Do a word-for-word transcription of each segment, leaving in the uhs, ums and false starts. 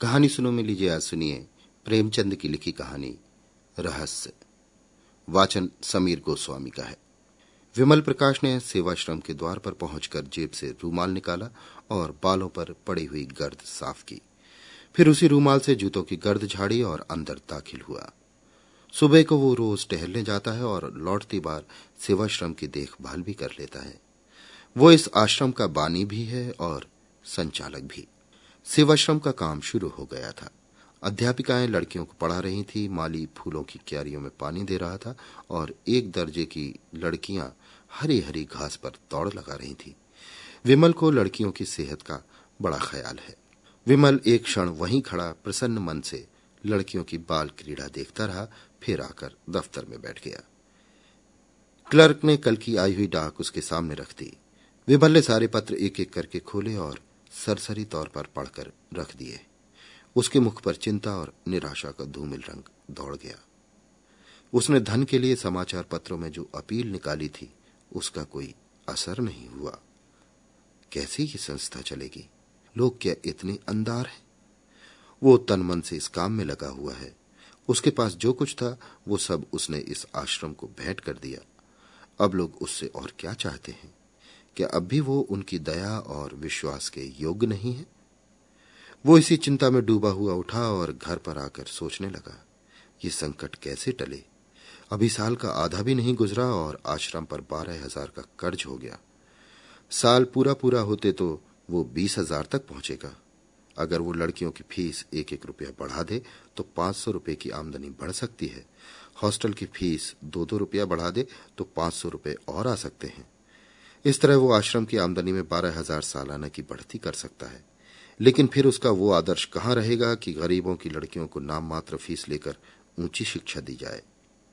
कहानी सुनो में लीजिए आज सुनिए प्रेमचंद की लिखी कहानी रहस्य। वाचन समीर गोस्वामी का है। विमल प्रकाश ने सेवाश्रम के द्वार पर पहुंचकर जेब से रूमाल निकाला और बालों पर पड़ी हुई गर्द साफ की। फिर उसी रूमाल से जूतों की गर्द झाड़ी और अंदर दाखिल हुआ। सुबह को वो रोज टहलने जाता है और लौटती बार सेवाश्रम की देखभाल भी कर लेता है। वो इस आश्रम का बानी भी है और संचालक भी। सेवाश्रम का काम शुरू हो गया था। अध्यापिकाएं लड़कियों को पढ़ा रही थी, माली फूलों की क्यारियों में पानी दे रहा था और एक दर्जे की लड़कियां हरी हरी घास पर दौड़ लगा रही थी। विमल को लड़कियों की सेहत का बड़ा ख्याल है। विमल एक क्षण वहीं खड़ा प्रसन्न मन से लड़कियों की बाल क्रीड़ा देखता रहा, फिर आकर दफ्तर में बैठ गया। क्लर्क ने कल की आई हुई डाक उसके सामने रख दी। विमल ने सारे पत्र एक एक करके खोले और सरसरी तौर पर पढ़कर रख दिए। उसके मुख पर चिंता और निराशा का धूमिल रंग दौड़ गया। उसने धन के लिए समाचार पत्रों में जो अपील निकाली थी, उसका कोई असर नहीं हुआ। कैसी ये संस्था चलेगी? लोग क्या इतने अंधार हैं? वो तन मन से इस काम में लगा हुआ है। उसके पास जो कुछ था वो सब उसने इस आश्रम को भेंट कर दिया। अब लोग उससे और क्या चाहते हैं? क्या अब भी वो उनकी दया और विश्वास के योग्य नहीं है? वो इसी चिंता में डूबा हुआ उठा और घर पर आकर सोचने लगा, ये संकट कैसे टले? अभी साल का आधा भी नहीं गुजरा और आश्रम पर बारह हजार का कर्ज हो गया। साल पूरा पूरा होते तो वो बीस हजार तक पहुंचेगा। अगर वो लड़कियों की फीस एक एक रुपया बढ़ा दे तो पांच सौ रुपये की आमदनी बढ़ सकती है। हॉस्टल की फीस दो दो रुपया बढ़ा दे तो पांच सौ रुपये और आ सकते हैं। इस तरह वो आश्रम की आमदनी में बारह हजार सालाना की बढ़ती कर सकता है। लेकिन फिर उसका वो आदर्श कहाँ रहेगा कि गरीबों की लड़कियों को नाम मात्र फीस लेकर ऊंची शिक्षा दी जाए।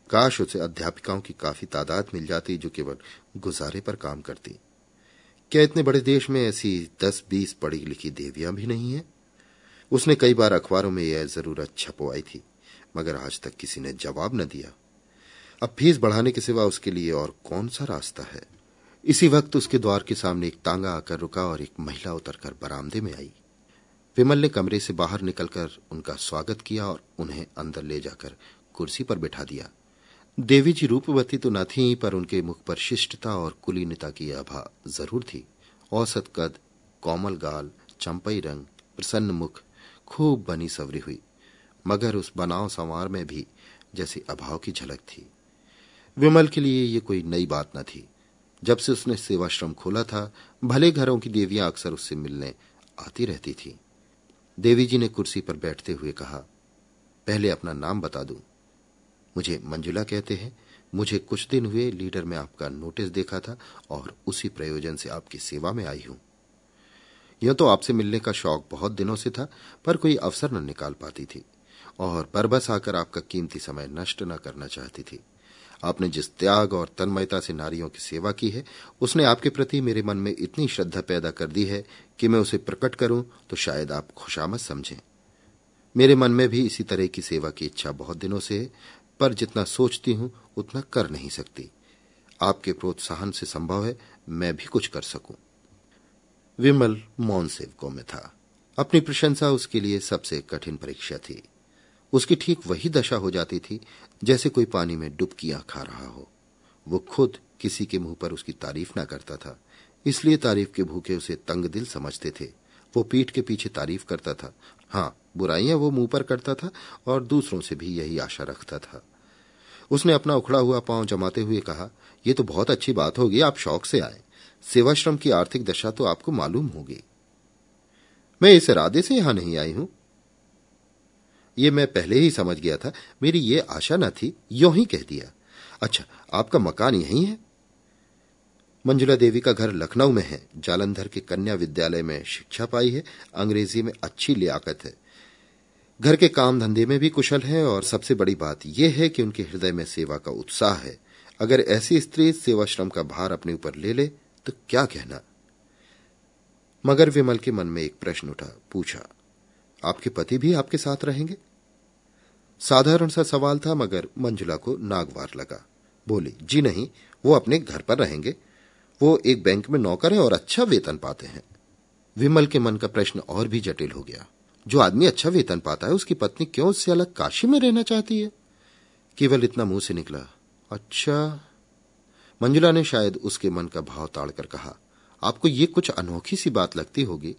काश उसे अध्यापिकाओं की काफी तादाद मिल जाती जो केवल गुजारे पर काम करती। क्या इतने बड़े देश में ऐसी दस बीस पढ़ी लिखी देवियां भी नहीं है? उसने कई बार अखबारों में यह जरूरत छपवाई थी, मगर आज तक किसी ने जवाब न दिया। अब फीस बढ़ाने के सिवा उसके लिए और कौन सा रास्ता है? इसी वक्त उसके द्वार के सामने एक तांगा आकर रुका और एक महिला उतरकर बरामदे में आई। विमल ने कमरे से बाहर निकलकर उनका स्वागत किया और उन्हें अंदर ले जाकर कुर्सी पर बिठा दिया। देवी जी रूपवती तो न थीं, पर उनके मुख पर शिष्टता और कुलीनता की आभा जरूर थी। औसत कद, कोमल गाल, चंपई रंग, प्रसन्न मुख, खूब बनी सवरी हुई, मगर उस बनाव संवार में भी जैसे अभाव की झलक थी। विमल के लिए ये कोई नई बात न थी। जब से उसने सेवाश्रम खोला था, भले घरों की देवियां अक्सर उससे मिलने आती रहती थी। देवी जी ने कुर्सी पर बैठते हुए कहा, पहले अपना नाम बता दूं। मुझे मंजुला कहते हैं। मुझे कुछ दिन हुए लीडर में आपका नोटिस देखा था और उसी प्रयोजन से आपकी सेवा में आई हूं। यह तो आपसे मिलने का शौक बहुत दिनों से था, पर कोई अवसर न निकाल पाती थी और बरबस आकर आपका कीमती समय नष्ट न करना चाहती थी। आपने जिस त्याग और तन्मयता से नारियों की सेवा की है, उसने आपके प्रति मेरे मन में इतनी श्रद्धा पैदा कर दी है कि मैं उसे प्रकट करूं तो शायद आप खुशामद समझें। मेरे मन में भी इसी तरह की सेवा की इच्छा बहुत दिनों से है, पर जितना सोचती हूं उतना कर नहीं सकती। आपके प्रोत्साहन से संभव है मैं भी कुछ कर सकूं। विमल मौन सेवकों में था। अपनी प्रशंसा उसके लिए सबसे कठिन परीक्षा थी। उसकी ठीक वही दशा हो जाती थी जैसे कोई पानी में डुबकियां खा रहा हो। वो खुद किसी के मुंह पर उसकी तारीफ ना करता था, इसलिए तारीफ के भूखे उसे तंग दिल समझते थे। वो पीठ के पीछे तारीफ करता था। हाँ, बुराइयां वो मुंह पर करता था और दूसरों से भी यही आशा रखता था। उसने अपना उखड़ा हुआ पांव जमाते हुए कहा, ये तो बहुत अच्छी बात होगी, आप शौक से आए। सेवाश्रम की आर्थिक दशा तो आपको मालूम होगी। मैं इस इरादे से यहां नहीं आई हूं, ये मैं पहले ही समझ गया था। मेरी ये आशा न थी, यूं ही कह दिया। अच्छा, आपका मकान यहीं है? मंजुला देवी का घर लखनऊ में है। जालंधर के कन्या विद्यालय में शिक्षा पाई है। अंग्रेजी में अच्छी लियाकत है। घर के काम धंधे में भी कुशल है और सबसे बड़ी बात यह है कि उनके हृदय में सेवा का उत्साह है। अगर ऐसी स्त्री सेवा श्रम का भार अपने ऊपर ले ले तो क्या कहना। मगर विमल के मन में एक प्रश्न उठा, पूछा, आपके पति भी आपके साथ रहेंगे? साधारण सा सवाल था मगर मंजुला को नागवार लगा। बोली, जी नहीं, वो अपने घर पर रहेंगे। वो एक बैंक में नौकर है और अच्छा वेतन पाते हैं। विमल के मन का प्रश्न और भी जटिल हो गया। जो आदमी अच्छा वेतन पाता है उसकी पत्नी क्यों उससे अलग काशी में रहना चाहती है? केवल इतना मुंह से निकला, अच्छा। मंजुला ने शायद उसके मन का भाव ताड़कर कहा, आपको ये कुछ अनोखी सी बात लगती होगी,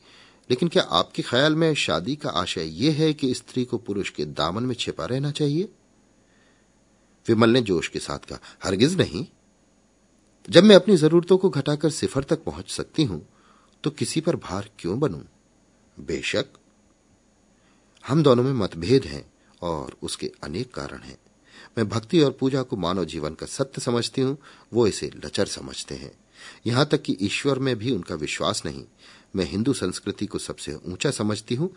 लेकिन क्या आपके ख्याल में शादी का आशय यह है कि स्त्री को पुरुष के दामन में छिपा रहना चाहिए? विमल ने जोश के साथ कहा, हरगिज नहीं। जब मैं अपनी जरूरतों को घटाकर सिफर तक पहुंच सकती हूं तो किसी पर भार क्यों बनूं? बेशक हम दोनों में मतभेद हैं और उसके अनेक कारण हैं। मैं भक्ति और पूजा को मानव जीवन का सत्य समझती हूं, वो इसे लचर समझते हैं। यहां तक कि ईश्वर में भी उनका विश्वास नहीं। मैं हिंदू संस्कृति को सबसे ऊंचा समझती हूं,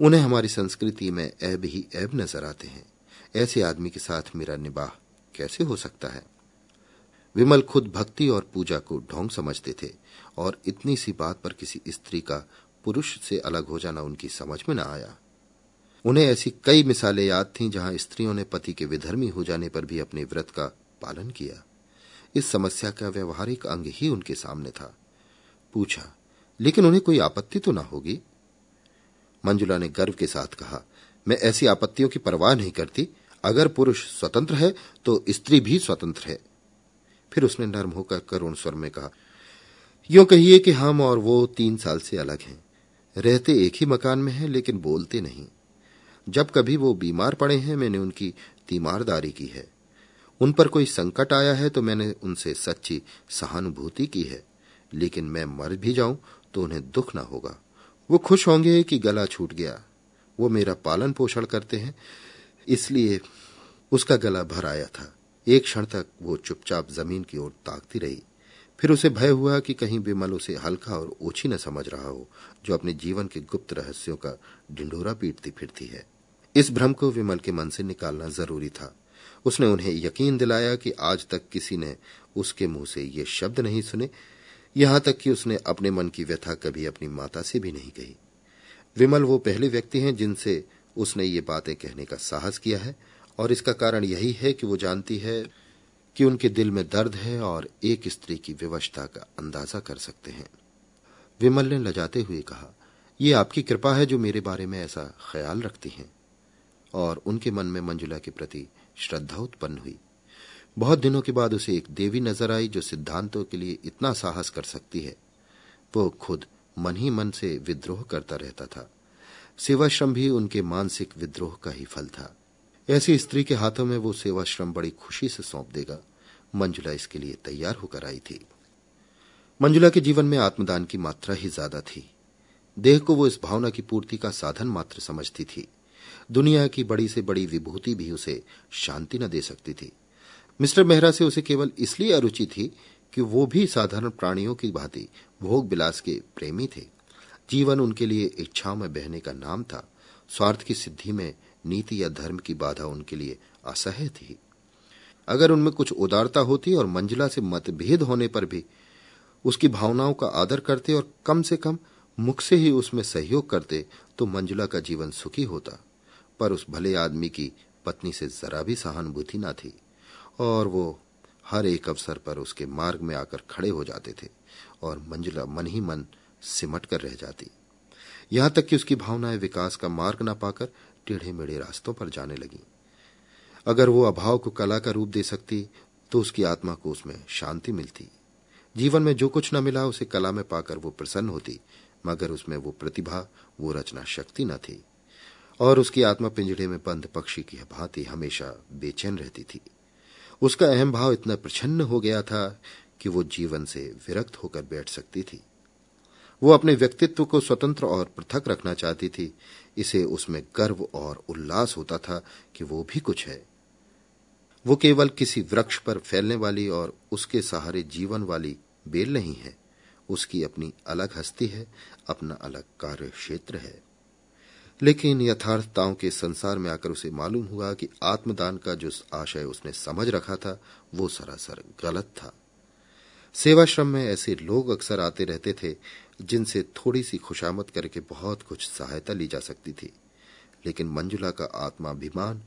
उन्हें हमारी संस्कृति में ऐब ही ऐब नजर आते हैं। ऐसे आदमी के साथ मेरा निबाह कैसे हो सकता है? विमल खुद भक्ति और पूजा को ढोंग समझते थे और इतनी सी बात पर किसी स्त्री का पुरुष से अलग हो जाना उनकी समझ में न आया। उन्हें ऐसी कई मिसालें याद थीं जहां स्त्रियों ने पति के विधर्मी हो जाने पर भी अपने व्रत का पालन किया। इस समस्या का व्यवहारिक अंग ही उनके सामने था। पूछा, लेकिन उन्हें कोई आपत्ति तो ना होगी? मंजुला ने गर्व के साथ कहा, मैं ऐसी आपत्तियों की परवाह नहीं करती। अगर पुरुष स्वतंत्र है तो स्त्री भी स्वतंत्र है। फिर उसने नर्म होकर करुण स्वर में कहा, यूं कहिए कि हम और वो तीन साल से अलग हैं। रहते एक ही मकान में हैं लेकिन बोलते नहीं। जब कभी वो बीमार पड़े हैं मैंने उनकी तीमारदारी की है। उन पर कोई संकट आया है तो मैंने उनसे सच्ची सहानुभूति की है। लेकिन मैं मर भी जाऊं तो उन्हें दुख ना होगा। वो खुश होंगे कि गला छूट गया। वो मेरा पालन पोषण करते हैं, इसलिए उसका गला भर आया था। एक क्षण तक वो चुपचाप जमीन की ओर ताकती रही। फिर उसे भय हुआ कि कहीं विमल उसे हल्का और ओछी न समझ रहा हो, जो अपने जीवन के गुप्त रहस्यों का ढिंढोरा पीटती फिरती है। इस भ्रम को विमल के मन से निकालना जरूरी था। उसने उन्हें यकीन दिलाया कि आज तक किसी ने उसके मुंह से ये शब्द नहीं सुने, यहां तक कि उसने अपने मन की व्यथा कभी अपनी माता से भी नहीं कही। विमल वो पहले व्यक्ति हैं जिनसे उसने ये बातें कहने का साहस किया है और इसका कारण यही है कि वो जानती है कि उनके दिल में दर्द है और एक स्त्री की विवशता का अंदाजा कर सकते हैं। विमल ने लजाते हुए कहा, ये आपकी कृपा है जो मेरे बारे में ऐसा ख्याल रखती हैं। और उनके मन में मंजुला के प्रति श्रद्धा उत्पन्न हुई। बहुत दिनों के बाद उसे एक देवी नजर आई जो सिद्धांतों के लिए इतना साहस कर सकती है। वो खुद मन ही मन से विद्रोह करता रहता था। सेवाश्रम भी उनके मानसिक विद्रोह का ही फल था। ऐसी स्त्री के हाथों में वो सेवाश्रम बड़ी खुशी से सौंप देगा। मंजुला इसके लिए तैयार होकर आई थी। मंजुला के जीवन में आत्मदान की मात्रा ही ज्यादा थी। देह को वो इस भावना की पूर्ति का साधन मात्र समझती थी। दुनिया की बड़ी से बड़ी विभूति भी उसे शांति न दे सकती थी। मिस्टर मेहरा से उसे केवल इसलिए अरुचि थी कि वो भी साधारण प्राणियों की भांति भोग विलास के प्रेमी थे। जीवन उनके लिए इच्छाओं में बहने का नाम था। स्वार्थ की सिद्धि में नीति या धर्म की बाधा उनके लिए असह्य थी। अगर उनमें कुछ उदारता होती और मंजिला से मतभेद होने पर भी उसकी भावनाओं का आदर करते और कम से कम मुख से ही उसमें सहयोग करते तो मंजुला का जीवन सुखी होता। पर उस भले आदमी की पत्नी से जरा भी सहानुभूति ना थी और वो हर एक अवसर पर उसके मार्ग में आकर खड़े हो जाते थे और मंजुला मन ही मन सिमट कर रह जाती। यहां तक कि उसकी भावनाएं विकास का मार्ग ना पाकर टेढ़े मेढ़े रास्तों पर जाने लगी। अगर वो अभाव को कला का रूप दे सकती तो उसकी आत्मा को उसमें शांति मिलती। जीवन में जो कुछ न मिला उसे कला में पाकर वो प्रसन्न होती, मगर उसमें वो प्रतिभा, वो रचना शक्ति न थी और उसकी आत्मा पिंजड़े में बंद पक्षी की भांति हमेशा बेचैन रहती थी। उसका अहम भाव इतना प्रछन्न हो गया था कि वो जीवन से विरक्त होकर बैठ सकती थी। वो अपने व्यक्तित्व को स्वतंत्र और पृथक रखना चाहती थी। इसे उसमें गर्व और उल्लास होता था कि वो भी कुछ है। वो केवल किसी वृक्ष पर फैलने वाली और उसके सहारे जीवन वाली बेल नहीं है, उसकी अपनी अलग हस्ती है, अपना अलग कार्य क्षेत्र है। लेकिन यथार्थताओं के संसार में आकर उसे मालूम हुआ कि आत्मदान का जो आशय उसने समझ रखा था वो सरासर गलत था। सेवाश्रम में ऐसे लोग अक्सर आते रहते थे जिनसे थोड़ी सी खुशामद करके बहुत कुछ सहायता ली जा सकती थी, लेकिन मंजुला का आत्माभिमान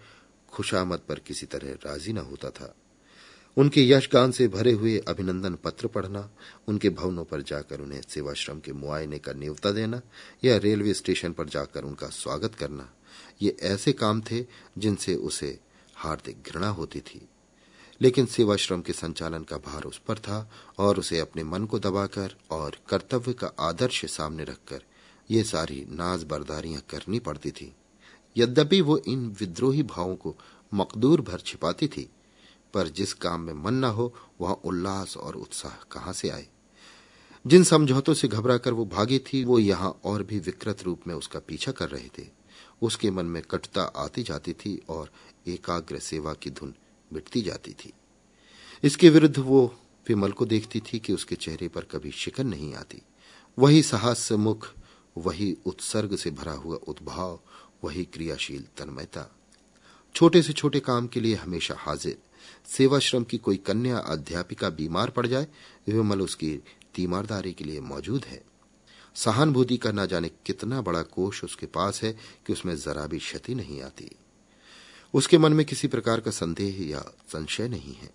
खुशामद पर किसी तरह राजी न होता था। उनके यशगान से भरे हुए अभिनंदन पत्र पढ़ना, उनके भवनों पर जाकर उन्हें सेवाश्रम के मुआयने का न्योता देना या रेलवे स्टेशन पर जाकर उनका स्वागत करना, ये ऐसे काम थे जिनसे उसे हार्दिक घृणा होती थी। लेकिन सेवाश्रम के संचालन का भार उस पर था और उसे अपने मन को दबाकर और कर्तव्य का आदर्श सामने रखकर ये सारी नाज बर्दारियां करनी पड़ती थी। यद्यपि वो इन विद्रोही भावों को मकदूर भर छिपाती थी, पर जिस काम में मन न हो वहां उल्लास और उत्साह कहां से आए। जिन समझौतों से घबराकर वो भागी थी वो यहां और भी विकृत रूप में उसका पीछा कर रहे थे। उसके मन में कटुता आती जाती थी और एकाग्र सेवा की धुन मिटती जाती थी। इसके विरुद्ध वो विमल को देखती थी कि उसके चेहरे पर कभी शिकन नहीं आती। वही साहस मुख, वही उत्सर्ग से भरा हुआ उद्भाव, वही क्रियाशील तन्मयता, छोटे से छोटे काम के लिए हमेशा हाजिर। सेवाश्रम की कोई कन्या अध्यापिका बीमार पड़ जाए, विमल उसकी तीमारदारी के लिए मौजूद है। सहानुभूति का ना जाने कितना बड़ा कोष उसके पास है कि उसमें जरा भी क्षति नहीं आती। उसके मन में किसी प्रकार का संदेह या संशय नहीं है।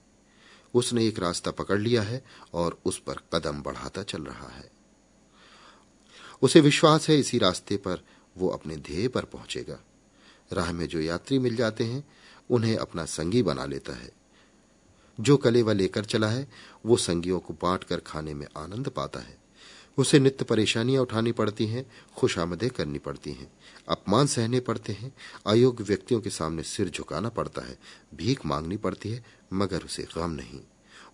उसने एक रास्ता पकड़ लिया है और उस पर कदम बढ़ाता चल रहा है। उसे विश्वास है इसी रास्ते पर वो अपने ध्येय पर पहुंचेगा। राह में जो यात्री मिल जाते हैं उन्हें अपना संगी बना लेता है। जो कलेवा लेकर चला है वो संगियों को बांट कर खाने में आनंद पाता है। उसे नित्य परेशानियां उठानी पड़ती हैं, खुशामदें करनी पड़ती हैं, अपमान सहने पड़ते हैं, अयोग्य व्यक्तियों के सामने सिर झुकाना पड़ता है, भीख मांगनी पड़ती है, मगर उसे गम नहीं।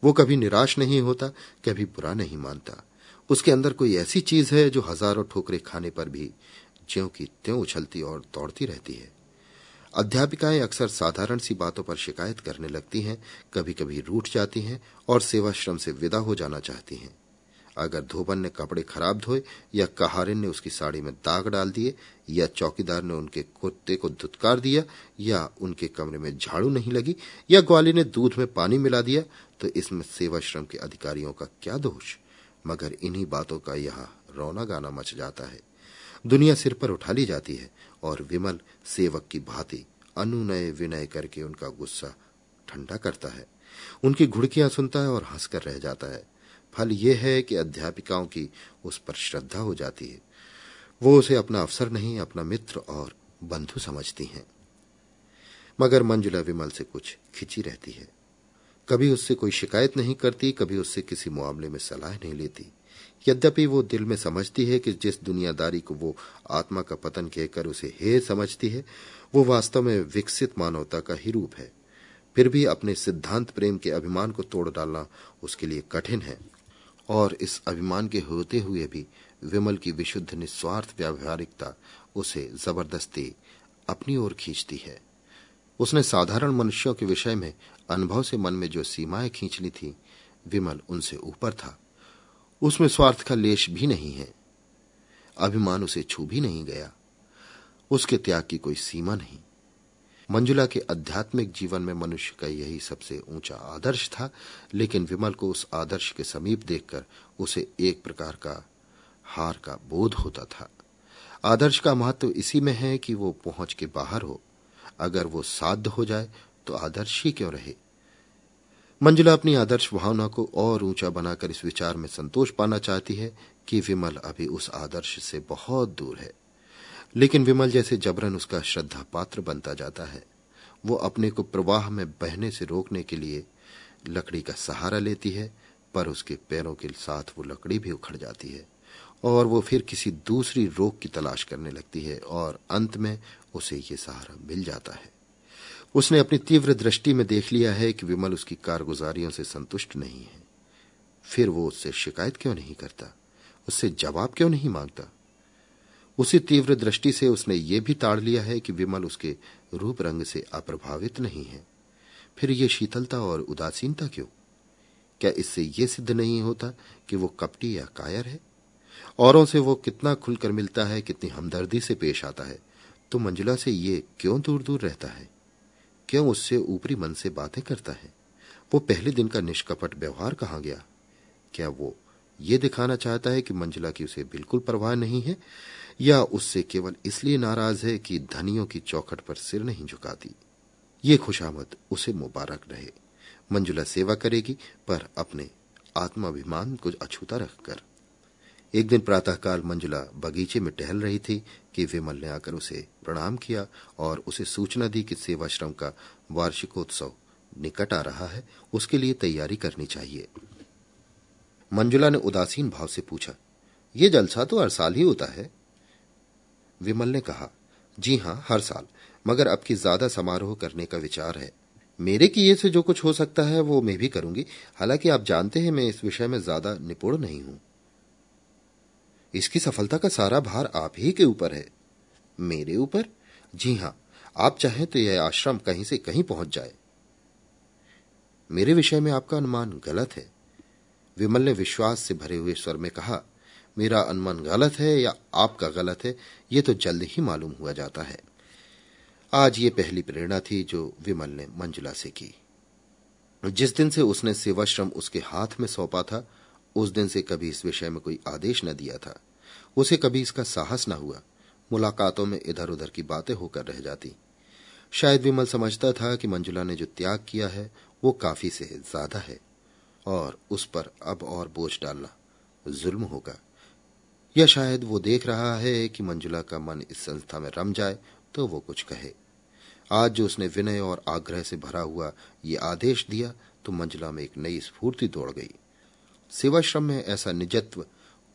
वो कभी निराश नहीं होता, कभी बुरा नहीं मानता। उसके अंदर कोई ऐसी चीज है जो हजारों ठोकरें खाने पर भी ज्यों की त्यों उछलती और दौड़ती रहती है। अध्यापिकाएं अक्सर साधारण सी बातों पर शिकायत करने लगती हैं, कभी कभी रूठ जाती हैं और सेवाश्रम से विदा हो जाना चाहती हैं। अगर धोबन ने कपड़े खराब धोए या कहारिन ने उसकी साड़ी में दाग डाल दिए या चौकीदार ने उनके कुत्ते को धुतकार दिया या उनके कमरे में झाड़ू नहीं लगी या ग्वाली ने दूध में पानी मिला दिया, तो इसमें सेवाश्रम के अधिकारियों का क्या दोष। मगर इन्हीं बातों का यहाँ रौना गाना मच जाता है। दुनिया सिर पर उठा ली जाती है और विमल सेवक की भांति अनुनय विनय करके उनका गुस्सा ठंडा करता है, उनकी घुड़कियां सुनता है और हंसकर रह जाता है। फल यह है कि अध्यापिकाओं की उस पर श्रद्धा हो जाती है। वो उसे अपना अफसर नहीं, अपना मित्र और बंधु समझती हैं। मगर मंजुला विमल से कुछ खिंची रहती है। कभी उससे कोई शिकायत नहीं करती, कभी उससे किसी मामले में सलाह नहीं लेती। यद्यपि वो दिल में समझती है कि जिस दुनियादारी को वो आत्मा का पतन कहकर उसे हेय समझती है वो वास्तव में विकसित मानवता का ही रूप है, फिर भी अपने सिद्धांत प्रेम के अभिमान को तोड़ डालना उसके लिए कठिन है। और इस अभिमान के होते हुए भी विमल की विशुद्ध निस्वार्थ व्यावहारिकता उसे जबरदस्ती अपनी ओर खींचती है। उसने साधारण मनुष्यों के विषय में अनुभव से मन में जो सीमाएं खींच ली थी, विमल उनसे ऊपर था। उसमें स्वार्थ का लेश भी नहीं है, अभिमान उसे छू भी नहीं गया, उसके त्याग की कोई सीमा नहीं। मंजुला के आध्यात्मिक जीवन में मनुष्य का यही सबसे ऊंचा आदर्श था, लेकिन विमल को उस आदर्श के समीप देखकर उसे एक प्रकार का हार का बोध होता था। आदर्श का महत्व इसी में है कि वो पहुंच के बाहर हो। अगर वो साध्य हो जाए तो आदर्श ही क्यों रहे। मंजुला अपनी आदर्श भावना को और ऊंचा बनाकर इस विचार में संतोष पाना चाहती है कि विमल अभी उस आदर्श से बहुत दूर है, लेकिन विमल जैसे जबरन उसका श्रद्धा पात्र बनता जाता है। वो अपने को प्रवाह में बहने से रोकने के लिए लकड़ी का सहारा लेती है, पर उसके पैरों के साथ वो लकड़ी भी उखड़ जाती है और वो फिर किसी दूसरी रोक की तलाश करने लगती है और अंत में उसे ये सहारा मिल जाता है। उसने अपनी तीव्र दृष्टि में देख लिया है कि विमल उसकी कारगुजारियों से संतुष्ट नहीं है। फिर वो उससे शिकायत क्यों नहीं करता, उससे जवाब क्यों नहीं मांगता। उसी तीव्र दृष्टि से उसने ये भी ताड़ लिया है कि विमल उसके रूप रंग से अप्रभावित नहीं है। फिर ये शीतलता और उदासीनता क्यों? क्या इससे यह सिद्ध नहीं होता कि वो कपटी या कायर है? औरों से वो कितना खुलकर मिलता है, कितनी हमदर्दी से पेश आता है, तो मंजुला से ये क्यों दूर दूर रहता है, क्यों उससे ऊपरी मन से बातें करता है? वो पहले दिन का निष्कपट व्यवहार कहाँ गया? क्या वो ये दिखाना चाहता है कि मंजुला की उसे बिल्कुल परवाह नहीं है, या उससे केवल इसलिए नाराज है कि धनियों की चौखट पर सिर नहीं झुकाती? ये खुशामद उसे मुबारक रहे। मंजुला सेवा करेगी, पर अपने आत्माभिमान को अछूता रखकर। एक दिन प्रातःकाल मंजुला बगीचे में टहल रही थी कि विमल ने आकर उसे प्रणाम किया और उसे सूचना दी कि सेवाश्रम का वार्षिकोत्सव निकट आ रहा है, उसके लिए तैयारी करनी चाहिए। मंजुला ने उदासीन भाव से पूछा, ये जलसा तो हर साल ही होता है? विमल ने कहा, जी हां, हर साल, मगर अब की ज्यादा समारोह करने का विचार है। मेरे किए से जो कुछ हो सकता है वो मैं भी करूंगी, हालांकि आप जानते हैं मैं इस विषय में ज्यादा निपुण नहीं हूं। इसकी सफलता का सारा भार आप ही के ऊपर है। मेरे ऊपर? जी हां, आप चाहें तो यह आश्रम कहीं से कहीं पहुंच जाए। मेरे विषय में आपका अनुमान गलत है। विमल ने विश्वास से भरे हुए स्वर में कहा, मेरा अनुमान गलत है या आपका गलत है, ये तो जल्द ही मालूम हुआ जाता है। आज ये पहली प्रेरणा थी जो विमल ने मंजुला से की। जिस दिन से उसने सेवाश्रम उसके हाथ में सौंपा था, उस दिन से कभी इस विषय में कोई आदेश न दिया था। उसे कभी इसका साहस न हुआ। मुलाकातों में इधर उधर की बातें होकर रह जाती। शायद विमल समझता था कि मंजुला ने जो त्याग किया है वो काफी से ज्यादा है, और उस पर अब और बोझ डालना जुल्म होगा। या शायद वो देख रहा है कि मंजुला का मन इस संस्था में रम जाए तो वो कुछ कहे। आज जो उसने विनय और आग्रह से भरा हुआ ये आदेश दिया, तो मंजुला में एक नई स्फूर्ति दौड़ गई। सेवाश्रम में ऐसा निजत्व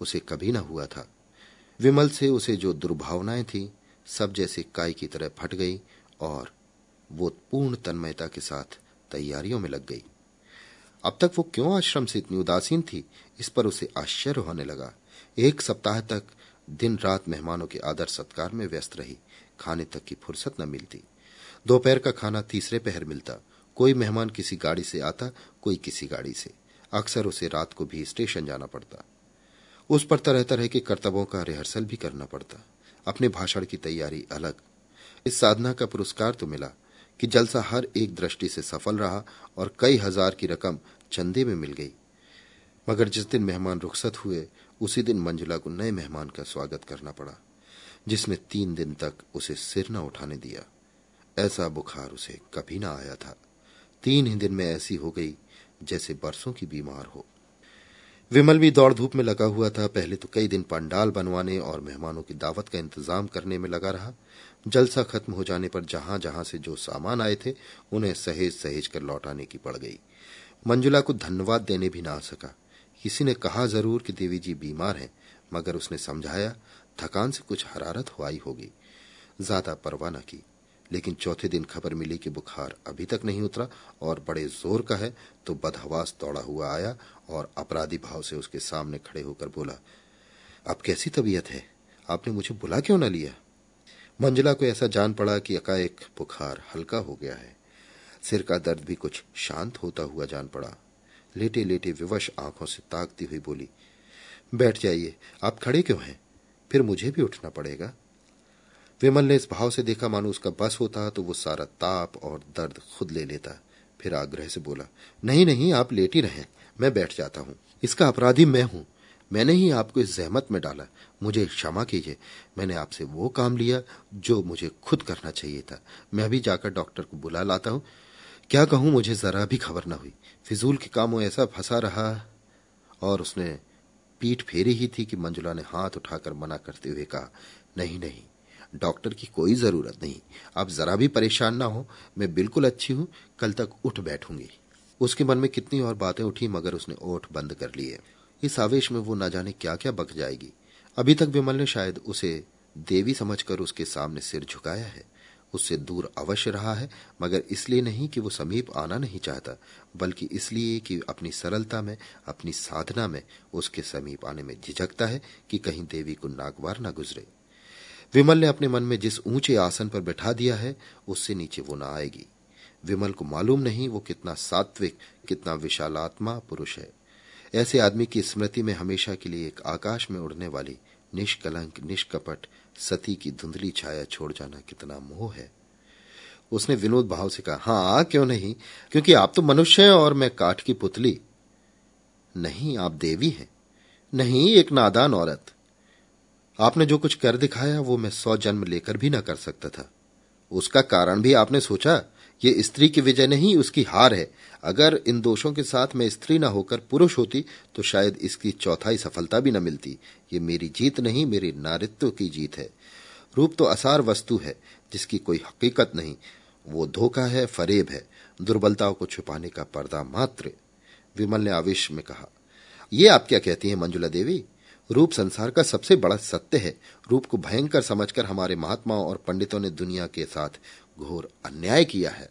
उसे कभी न हुआ था। विमल से उसे जो दुर्भावनाएं थी, सब जैसे काई की तरह फट गई और वो पूर्ण तन्मयता के साथ तैयारियों में लग गई। अब तक वो क्यों आश्रम से इतनी उदासीन थी, इस पर उसे आश्चर्य होने लगा। एक सप्ताह तक दिन रात मेहमानों के आदर सत्कार में व्यस्त रही। खाने तक की फुर्सत न मिलती। दोपहर का खाना तीसरे पहर मिलता। कोई मेहमान किसी गाड़ी से आता, कोई किसी गाड़ी से। अक्सर उसे रात को भी स्टेशन जाना पड़ता। उस पर तरह तरह के कर्तव्यों का रिहर्सल भी करना पड़ता। अपने भाषण की तैयारी अलग। इस साधना का पुरस्कार तो मिला कि जलसा हर एक दृष्टि से सफल रहा और कई हजार की रकम चंदे में मिल गई। मगर जिस दिन मेहमान रुखसत हुए, उसी दिन मंजुला को नए मेहमान का स्वागत करना पड़ा, जिसने तीन दिन तक उसे सिर न उठाने दिया। ऐसा बुखार उसे कभी न आया था। तीन ही दिन में ऐसी हो गई जैसे बरसों की बीमार हो। विमल भी दौड़ धूप में लगा हुआ था। पहले तो कई दिन पंडाल बनवाने और मेहमानों की दावत का इंतजाम करने में लगा रहा। जलसा खत्म हो जाने पर जहां जहां से जो सामान आए थे, उन्हें सहेज सहेज कर लौटाने की पड़ गई। मंजुला को धन्यवाद देने भी ना आ सका। किसी ने कहा जरूर कि देवी जी बीमार हैं, मगर उसने समझाया थकान से कुछ हरारत हुई होगी, ज्यादा परवाह न की। लेकिन चौथे दिन खबर मिली कि बुखार अभी तक नहीं उतरा और बड़े जोर का है, तो बदहवास दौड़ा हुआ आया और अपराधी भाव से उसके सामने खड़े होकर बोला, अब कैसी तबीयत है? आपने मुझे बुला क्यों न लिया? मंजुला को ऐसा जान पड़ा कि एकाएक बुखार हल्का हो गया है। सिर का दर्द भी कुछ शांत होता हुआ जान पड़ा। लेटे लेटे विवश आंखों से ताकती हुई बोली, बैठ जाइए, आप खड़े क्यों हैं? फिर मुझे भी उठना पड़ेगा। विमल ने इस भाव से देखा मानो उसका बस होता तो वो सारा ताप और दर्द खुद ले लेता। फिर आग्रह से बोला, नहीं नहीं, आप लेट ही रहें, मैं बैठ जाता हूं। इसका अपराधी मैं हूं। मैंने ही आपको इस जहमत में डाला। मुझे क्षमा कीजिए, मैंने आपसे वो काम लिया जो मुझे खुद करना चाहिए था। मैं भी जाकर डॉक्टर को बुला लाता हूं। क्या कहूं, मुझे जरा भी खबर ना हुई। फिजूल के कामों ऐसा फंसा रहा। और उसने पीठ फेरी ही थी कि मंजुला ने हाथ उठाकर मना करते हुए कहा, नहीं नहीं, डॉक्टर की कोई जरूरत नहीं, आप जरा भी परेशान ना हो, मैं बिल्कुल अच्छी हूं, कल तक उठ बैठूंगी। उसके मन में कितनी और बातें उठी, मगर उसने ओठ बंद कर लिए। इस आवेश में वो ना जाने क्या क्या बक जाएगी। अभी तक विमल ने शायद उसे देवी समझकर उसके सामने सिर झुकाया है। उससे दूर अवश्य रहा है, मगर इसलिए नहीं कि वो समीप आना नहीं चाहता, बल्कि इसलिए कि अपनी सरलता में, अपनी साधना में उसके समीप आने में झिझकता है कि कहीं देवी को नागवार ना गुजरे। विमल ने अपने मन में जिस ऊंचे आसन पर बैठा दिया है, उससे नीचे वो ना आएगी। विमल को मालूम नहीं वो कितना सात्विक, कितना विशालात्मा पुरुष है। ऐसे आदमी की स्मृति में हमेशा के लिए एक आकाश में उड़ने वाली निष्कलंक, निष्कपट सती की धुंधली छाया छोड़ जाना कितना मोह है। उसने विनोद भाव से कहा, हाँ क्यों नहीं, क्योंकि आप तो मनुष्य हैं और मैं काठ की पुतली। नहीं, आप देवी हैं। नहीं, एक नादान औरत। आपने जो कुछ कर दिखाया वो मैं सौ जन्म लेकर भी ना कर सकता था। उसका कारण भी आपने सोचा। ये स्त्री की विजय नहीं, उसकी हार है। अगर इन दोषों के साथ मैं स्त्री ना होकर पुरुष होती तो शायद इसकी चौथाई सफलता भी न मिलती। ये मेरी जीत नहीं, मेरे नारित्व की जीत है। रूप तो असार वस्तु है जिसकी कोई हकीकत नहीं। वो धोखा है, फरेब है, दुर्बलताओं को छुपाने का पर्दा मात्र। विमल ने आवेश में कहा, ये आप क्या कहती हैं मंजुला देवी? रूप संसार का सबसे बड़ा सत्य है। रूप को भयंकर समझकर हमारे महात्माओं और पंडितों ने दुनिया के साथ घोर अन्याय किया है।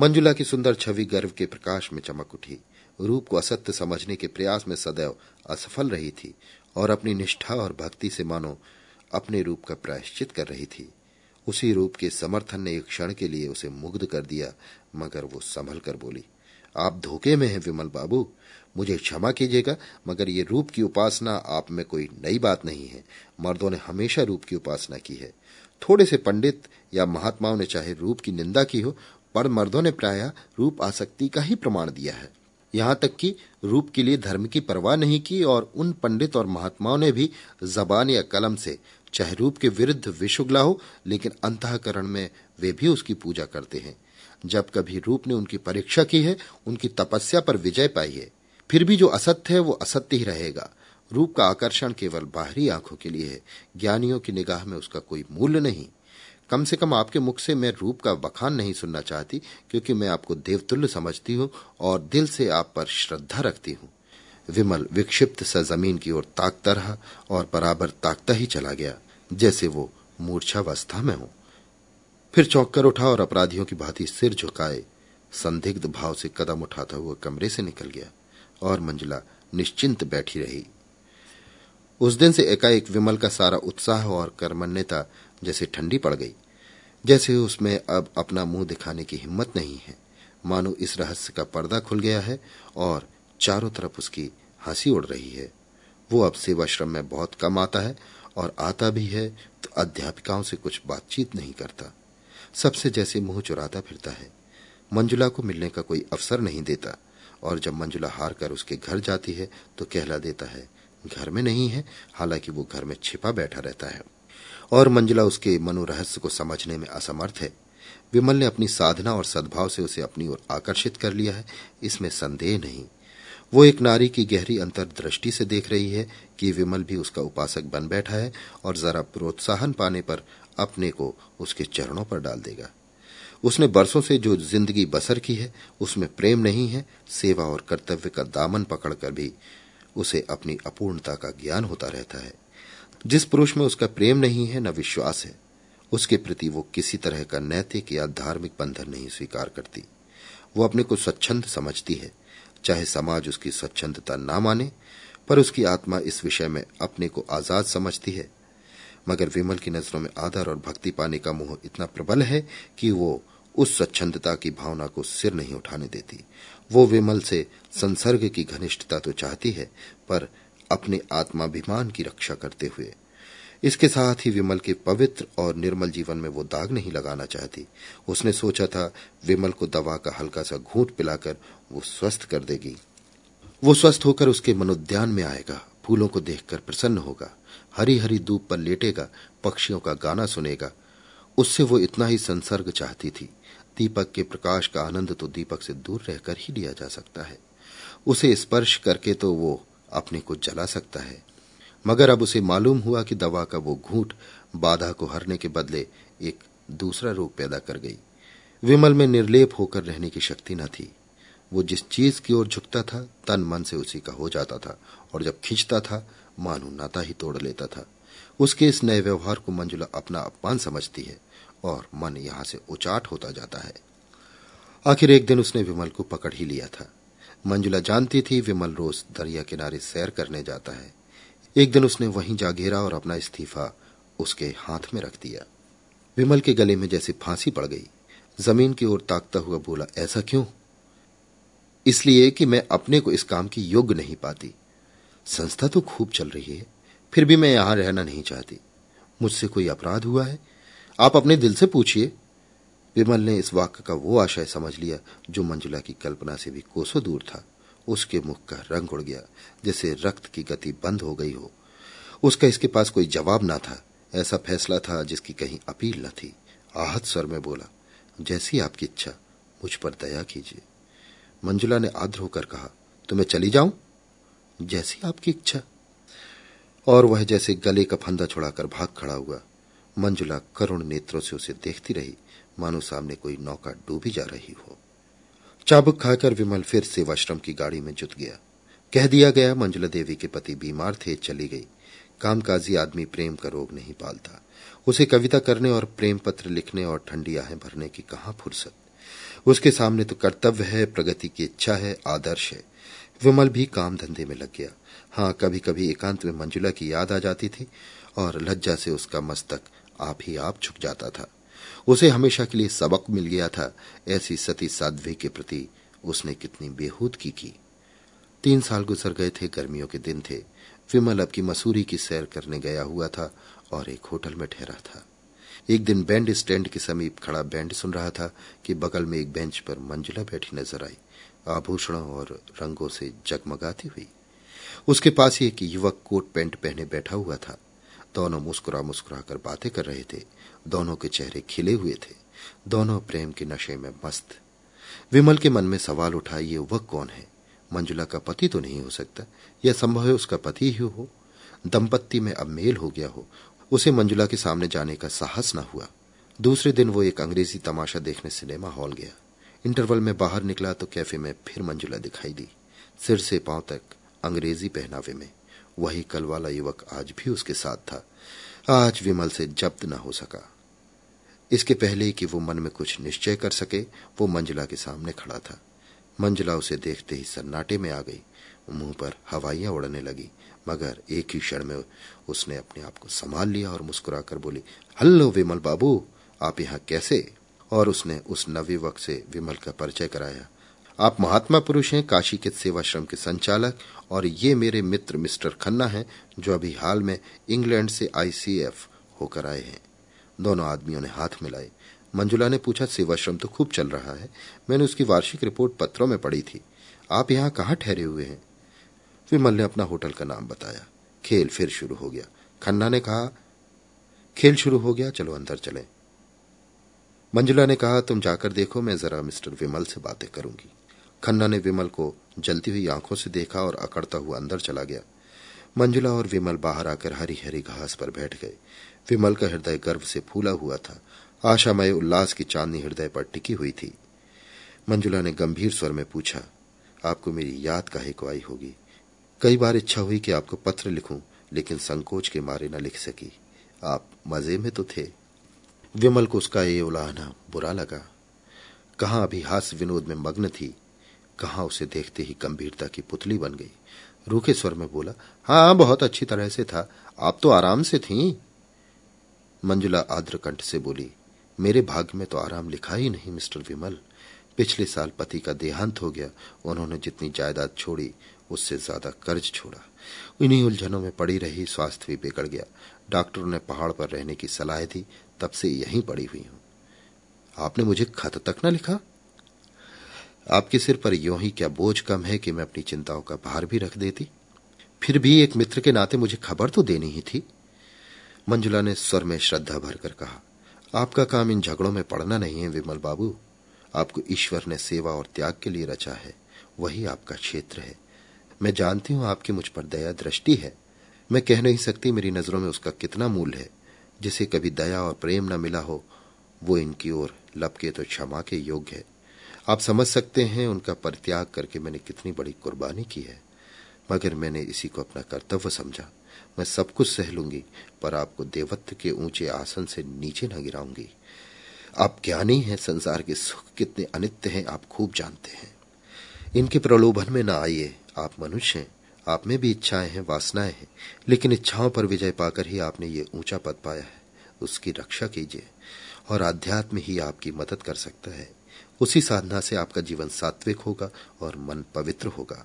मंजुला की सुंदर छवि गर्व के प्रकाश में चमक उठी। रूप को असत्य समझने के प्रयास में सदैव असफल रही थी और अपनी निष्ठा और भक्ति से मानो अपने रूप का प्रायश्चित कर रही थी। उसी रूप के समर्थन ने एक क्षण के लिए उसे मुग्ध कर दिया, मगर वो संभल कर बोली, आप धोखे में हैं विमल बाबू, मुझे क्षमा कीजिएगा, मगर ये रूप की उपासना आप में कोई नई बात नहीं है। मर्दों ने हमेशा रूप की उपासना की है। थोड़े से पंडित या महात्माओं ने चाहे रूप की निंदा की हो, पर मर्दों ने प्रायः रूप आसक्ति का ही प्रमाण दिया है। यहाँ तक कि रूप के लिए धर्म की परवाह नहीं की, और उन पंडित और महात्माओं ने भी जबान या कलम से चाहे रूप के विरुद्ध विशुगला हो, लेकिन अंतःकरण में वे भी उसकी पूजा करते हैं। जब कभी रूप ने उनकी परीक्षा की है, उनकी तपस्या पर विजय पाई है, फिर भी जो असत्य है वो असत्य ही रहेगा। रूप का आकर्षण केवल बाहरी आंखों के लिए है। ज्ञानियों की निगाह में उसका कोई मूल्य नहीं। कम से कम आपके मुख से मैं रूप का बखान नहीं सुनना चाहती, क्योंकि मैं आपको देवतुल्य समझती हूँ और दिल से आप पर श्रद्धा रखती हूँ। विमल विक्षिप्त सा जमीन की ओर ताकता रहा और बराबर ताकता ही चला गया, जैसे वो मूर्छावस्था में हो। फिर चौंक कर उठा और अपराधियों की भांति सिर झुकाए संदिग्ध भाव से कदम उठाता हुआ कमरे से निकल गया और मंजुला निश्चिंत बैठी रही। उस दिन से एकाएक विमल का सारा उत्साह और कर्मण्यता जैसे ठंडी पड़ गई, जैसे उसमें अब अपना मुंह दिखाने की हिम्मत नहीं है। मानो इस रहस्य का पर्दा खुल गया है और चारों तरफ उसकी हंसी उड़ रही है। वो अब सेवाश्रम में बहुत कम आता है, और आता भी है तो अध्यापिकाओं से कुछ बातचीत नहीं करता। सबसे जैसे मुंह चुराता फिरता है। मंजुला को मिलने का कोई अवसर नहीं देता, और जब मंजुला हार कर उसके घर जाती है तो कहला देता है घर में नहीं है, हालांकि वो घर में छिपा बैठा रहता है। और मंजुला उसके मनोरहस्य को समझने में असमर्थ है। विमल ने अपनी साधना और सद्भाव से उसे अपनी ओर आकर्षित कर लिया है, इसमें संदेह नहीं। वो एक नारी की गहरी अंतर्दृष्टि से देख रही है कि विमल भी उसका उपासक बन बैठा है और जरा प्रोत्साहन पाने पर अपने को उसके चरणों पर डाल देगा। उसने बरसों से जो जिंदगी बसर की है, उसमें प्रेम नहीं है। सेवा और कर्तव्य का दामन पकड़कर भी उसे अपनी अपूर्णता का ज्ञान होता रहता है। जिस पुरुष में उसका प्रेम नहीं है, न विश्वास है, उसके प्रति वो किसी तरह का नैतिक या धार्मिक बंधन नहीं स्वीकार करती। वो अपने को स्वच्छंद समझती है, चाहे समाज उसकी स्वच्छंदता ना माने, पर उसकी आत्मा इस विषय में अपने को आजाद समझती है। मगर विमल की नजरों में आदर और भक्ति पाने का मोह इतना प्रबल है कि वो उस स्वच्छंदता की भावना को सिर नहीं उठाने देती। वो विमल से संसर्ग की घनिष्ठता तो चाहती है, पर अपने आत्माभिमान की रक्षा करते हुए। इसके साथ ही विमल के पवित्र और निर्मल जीवन में वो दाग नहीं लगाना चाहती। उसने सोचा था विमल को दवा का हल्का सा घूंट पिलाकर वो स्वस्थ कर देगी। वो स्वस्थ होकर उसके मनोद्यान में आएगा, फूलों को देखकर प्रसन्न होगा, हरी हरी धूप पर लेटेगा, पक्षियों का गाना सुनेगा। उससे वो इतना ही संसर्ग चाहती थी। दीपक के प्रकाश का आनंद तो दीपक से दूर रहकर ही लिया जा सकता है। उसे स्पर्श करके तो वो अपने को जला सकता है, मगर अब उसे मालूम हुआ कि दवा का वो घूंट बाधा को हरने के बदले एक दूसरा रोग पैदा कर गई। विमल में निर्लेप होकर रहने की शक्ति न थी। वो जिस चीज की ओर झुकता था, तन मन से उसी का हो जाता था, और जब खींचता था मानो नाता ही तोड़ लेता था। उसके इस नए व्यवहार को मंजुला अपना अपमान समझती है और मन यहां से उचाट होता जाता है। आखिर एक दिन उसने विमल को पकड़ ही लिया था। मंजुला जानती थी विमल रोज दरिया किनारे सैर करने जाता है। एक दिन उसने वहीं जा घेरा और अपना इस्तीफा उसके हाथ में रख दिया। विमल के गले में जैसे फांसी पड़ गई। जमीन की ओर ताकता हुआ बोला, ऐसा क्यों? इसलिए कि मैं अपने को इस काम की योग्य नहीं पाती। संस्था तो खूब चल रही है, फिर भी मैं यहां रहना नहीं चाहती। मुझसे कोई अपराध हुआ है? आप अपने दिल से पूछिए। विमल ने इस वाक्य का वो आशय समझ लिया जो मंजुला की कल्पना से भी कोसों दूर था। उसके मुख का रंग उड़ गया जैसे रक्त की गति बंद हो गई हो। उसका इसके पास कोई जवाब ना था। ऐसा फैसला था जिसकी कहीं अपील न थी। आहत स्वर में बोला, जैसी आपकी इच्छा, मुझ पर दया कीजिए। मंजुला ने आद्र होकर कहा, तो मैं चली जाऊं? जैसी आपकी इच्छा। और वह जैसे गले का फंदा छुड़ाकर भाग खड़ा हुआ। मंजुला करुण नेत्रों से उसे देखती रही, मानो सामने कोई नौका डूबी जा रही हो। चाबुक खाकर विमल फिर सेवाश्रम की गाड़ी में जुट गया। कह दिया गया मंजुला देवी के पति बीमार थे, चली गई। कामकाजी आदमी प्रेम का रोग नहीं पालता। उसे कविता करने और प्रेम पत्र लिखने और ठंडी आहें भरने की कहां फुर्सत। उसके सामने तो कर्तव्य है, प्रगति की इच्छा है, आदर्श है। विमल भी काम धंधे में लग गया। हाँ, कभी कभी एकांत में मंजुला की याद आ जाती थी और लज्जा से उसका मस्तक आप ही आप झुक जाता था। उसे हमेशा के लिए सबक मिल गया था। ऐसी सती साध्वी के प्रति उसने कितनी बेहूदगी की। तीन साल गुजर गए थे। गर्मियों के दिन थे। विमल अब की मसूरी की सैर करने गया हुआ था और एक होटल में ठहरा था। एक दिन बैंड स्टैंड के समीप खड़ा बैंड सुन रहा था कि बगल में एक बेंच पर मंजुला बैठी नजर आई, आभूषणों और रंगों से जगमगाती हुई। उसके पास ही एक युवक कोट पैंट पहने बैठा हुआ था। दोनों मुस्कुरा मुस्कुरा कर बातें कर रहे थे। दोनों के चेहरे खिले हुए थे। दोनों प्रेम के नशे में मस्त। विमल के मन में सवाल उठा, ये युवक कौन है? मंजुला का पति तो नहीं हो सकता। यह संभव है उसका पति ही हो। दंपत्ति में अब मेल हो गया हो। उसे मंजुला के सामने जाने का साहस न हुआ। दूसरे दिन वो एक अंग्रेजी तमाशा देखने सिनेमा हॉल गया। इंटरवल में बाहर निकला तो कैफे में फिर मंजुला दिखाई दी, सिर से पांव तक अंग्रेजी पहनावे में। वही कल वाला युवक आज भी उसके साथ था। आज विमल से जब्त न हो सका। इसके पहले कि वो मन में कुछ निश्चय कर सके, वो मंजुला के सामने खड़ा था। मंजुला उसे देखते ही सन्नाटे में आ गई। मुंह पर हवाइयां उड़ने लगी, मगर एक ही क्षण में उसने अपने आप को संभाल लिया और मुस्कुराकर बोली, हल्लो विमल बाबू, आप यहाँ कैसे? और उसने उस नवयुवक से विमल का परिचय कराया। आप महात्मा पुरुष हैं, काशी के सेवाश्रम के संचालक, और ये मेरे मित्र मिस्टर खन्ना हैं, जो अभी हाल में इंग्लैंड से आई सी एफ होकर आए हैं। दोनों आदमियों ने हाथ मिलाए। मंजुला ने पूछा, सेवाश्रम तो खूब चल रहा है, मैंने उसकी वार्षिक रिपोर्ट पत्रों में पढ़ी थी। आप यहाँ कहाँ ठहरे हुए हैं? विमल ने अपना होटल का नाम बताया। खेल फिर शुरू हो गया। खन्ना ने कहा, खेल शुरू हो गया, चलो अंदर चलें। मंजुला ने कहा, तुम जाकर देखो, मैं जरा मिस्टर विमल से बातें करूंगी। खन्ना ने विमल को जलती हुई आंखों से देखा और अकड़ता हुआ अंदर चला गया। मंजुला और विमल बाहर आकर हरी हरी घास पर बैठ गए। विमल का हृदय गर्व से फूला हुआ था। आशामय उल्लास की चांदनी हृदय पर टिकी हुई थी। मंजुला ने गंभीर स्वर में पूछा, आपको मेरी याद काहे को आई होगी? कई बार इच्छा हुई कि आपको पत्र लिखूं, लेकिन संकोच के मारे न लिख सकी। आप मजे में तो थे। विमल को उसका ये उलाहना बुरा लगा। कहाँ अभी हास विनोद में मग्न थी, कहाँ उसे देखते ही गंभीरता की पुतली बन गई। रूखे स्वर में बोला, हाँ बहुत अच्छी तरह से था, आप तो आराम से थीं। मंजुला आद्र कंठ से बोली, मेरे भाग्य में तो आराम लिखा ही नहीं मिस्टर विमल। पिछले साल पति का देहांत हो गया। उन्होंने जितनी जायदाद छोड़ी उससे ज्यादा कर्ज छोड़ा। इन्हीं उलझनों में पड़ी रही। स्वास्थ्य भी बिगड़ गया। डॉक्टरों ने पहाड़ पर रहने की सलाह दी, तब से यहीं पड़ी हुई हूं। आपने मुझे खत तक न लिखा? आपके सिर पर यूं ही क्या बोझ कम है कि मैं अपनी चिंताओं का भार भी रख देती? फिर भी एक मित्र के नाते मुझे खबर तो देनी ही थी। मंजुला ने स्वर में श्रद्धा भरकर कहा, आपका काम इन झगड़ों में पड़ना नहीं है विमल बाबू। आपको ईश्वर ने सेवा और त्याग के लिए रचा है, वही आपका क्षेत्र है। मैं जानती हूं आपकी मुझ पर दया दृष्टि है। मैं कह नहीं सकती मेरी नजरों में उसका कितना मूल है। जिसे कभी दया और प्रेम न मिला हो, वो इनकी ओर लपके तो क्षमा के योग्य है। आप समझ सकते हैं उनका परित्याग करके मैंने कितनी बड़ी कुर्बानी की है। मगर मैंने इसी को अपना कर्तव्य समझा। मैं सब कुछ सह लूंगी, पर आपको देवत्व के ऊंचे आसन से नीचे न गिराऊंगी। आप ज्ञानी हैं, संसार के सुख कितने अनित्य हैं आप खूब जानते हैं। इनके प्रलोभन में न आइए। आप मनुष्य हैं, आप में भी इच्छाएं हैं, वासनाएं हैं, लेकिन इच्छाओं पर विजय पाकर ही आपने ये ऊंचा पद पाया है। उसकी रक्षा कीजिए और आध्यात्म ही आपकी मदद कर सकता है। उसी साधना से आपका जीवन सात्विक होगा और मन पवित्र होगा।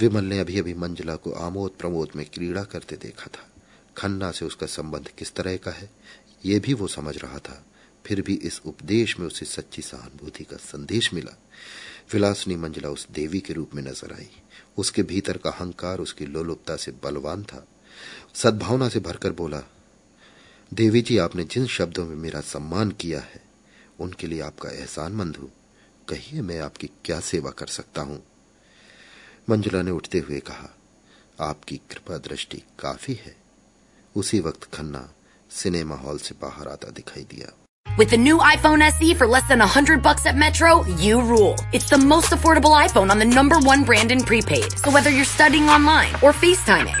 विमल ने अभी अभी मंजुला को आमोद प्रमोद में क्रीड़ा करते देखा था। खन्ना से उसका संबंध किस तरह का है ये भी वो समझ रहा था, फिर भी इस उपदेश में उसे सच्ची सहानुभूति का संदेश मिला। विलासनी मंजुला उस देवी के रूप में नजर आई। उसके भीतर का अहंकार उसकी लोलुपता से बलवान था। सद्भावना से भरकर बोला, देवी जी, आपने जिन शब्दों में मेरा सम्मान किया है उनके लिए आपका एहसानमंद हूं। कहिए मैं आपकी क्या सेवा कर सकता हूं। मंजुला ने उठते हुए कहा, आपकी कृपा दृष्टि काफी है। उसी वक्त खन्ना सिनेमा हॉल से बाहर आता दिखाई दिया। With the new iPhone S E for less than one hundred bucks at Metro, you rule. It's the most affordable iPhone on the number one brand in prepaid. So whether you're studying online or FaceTiming.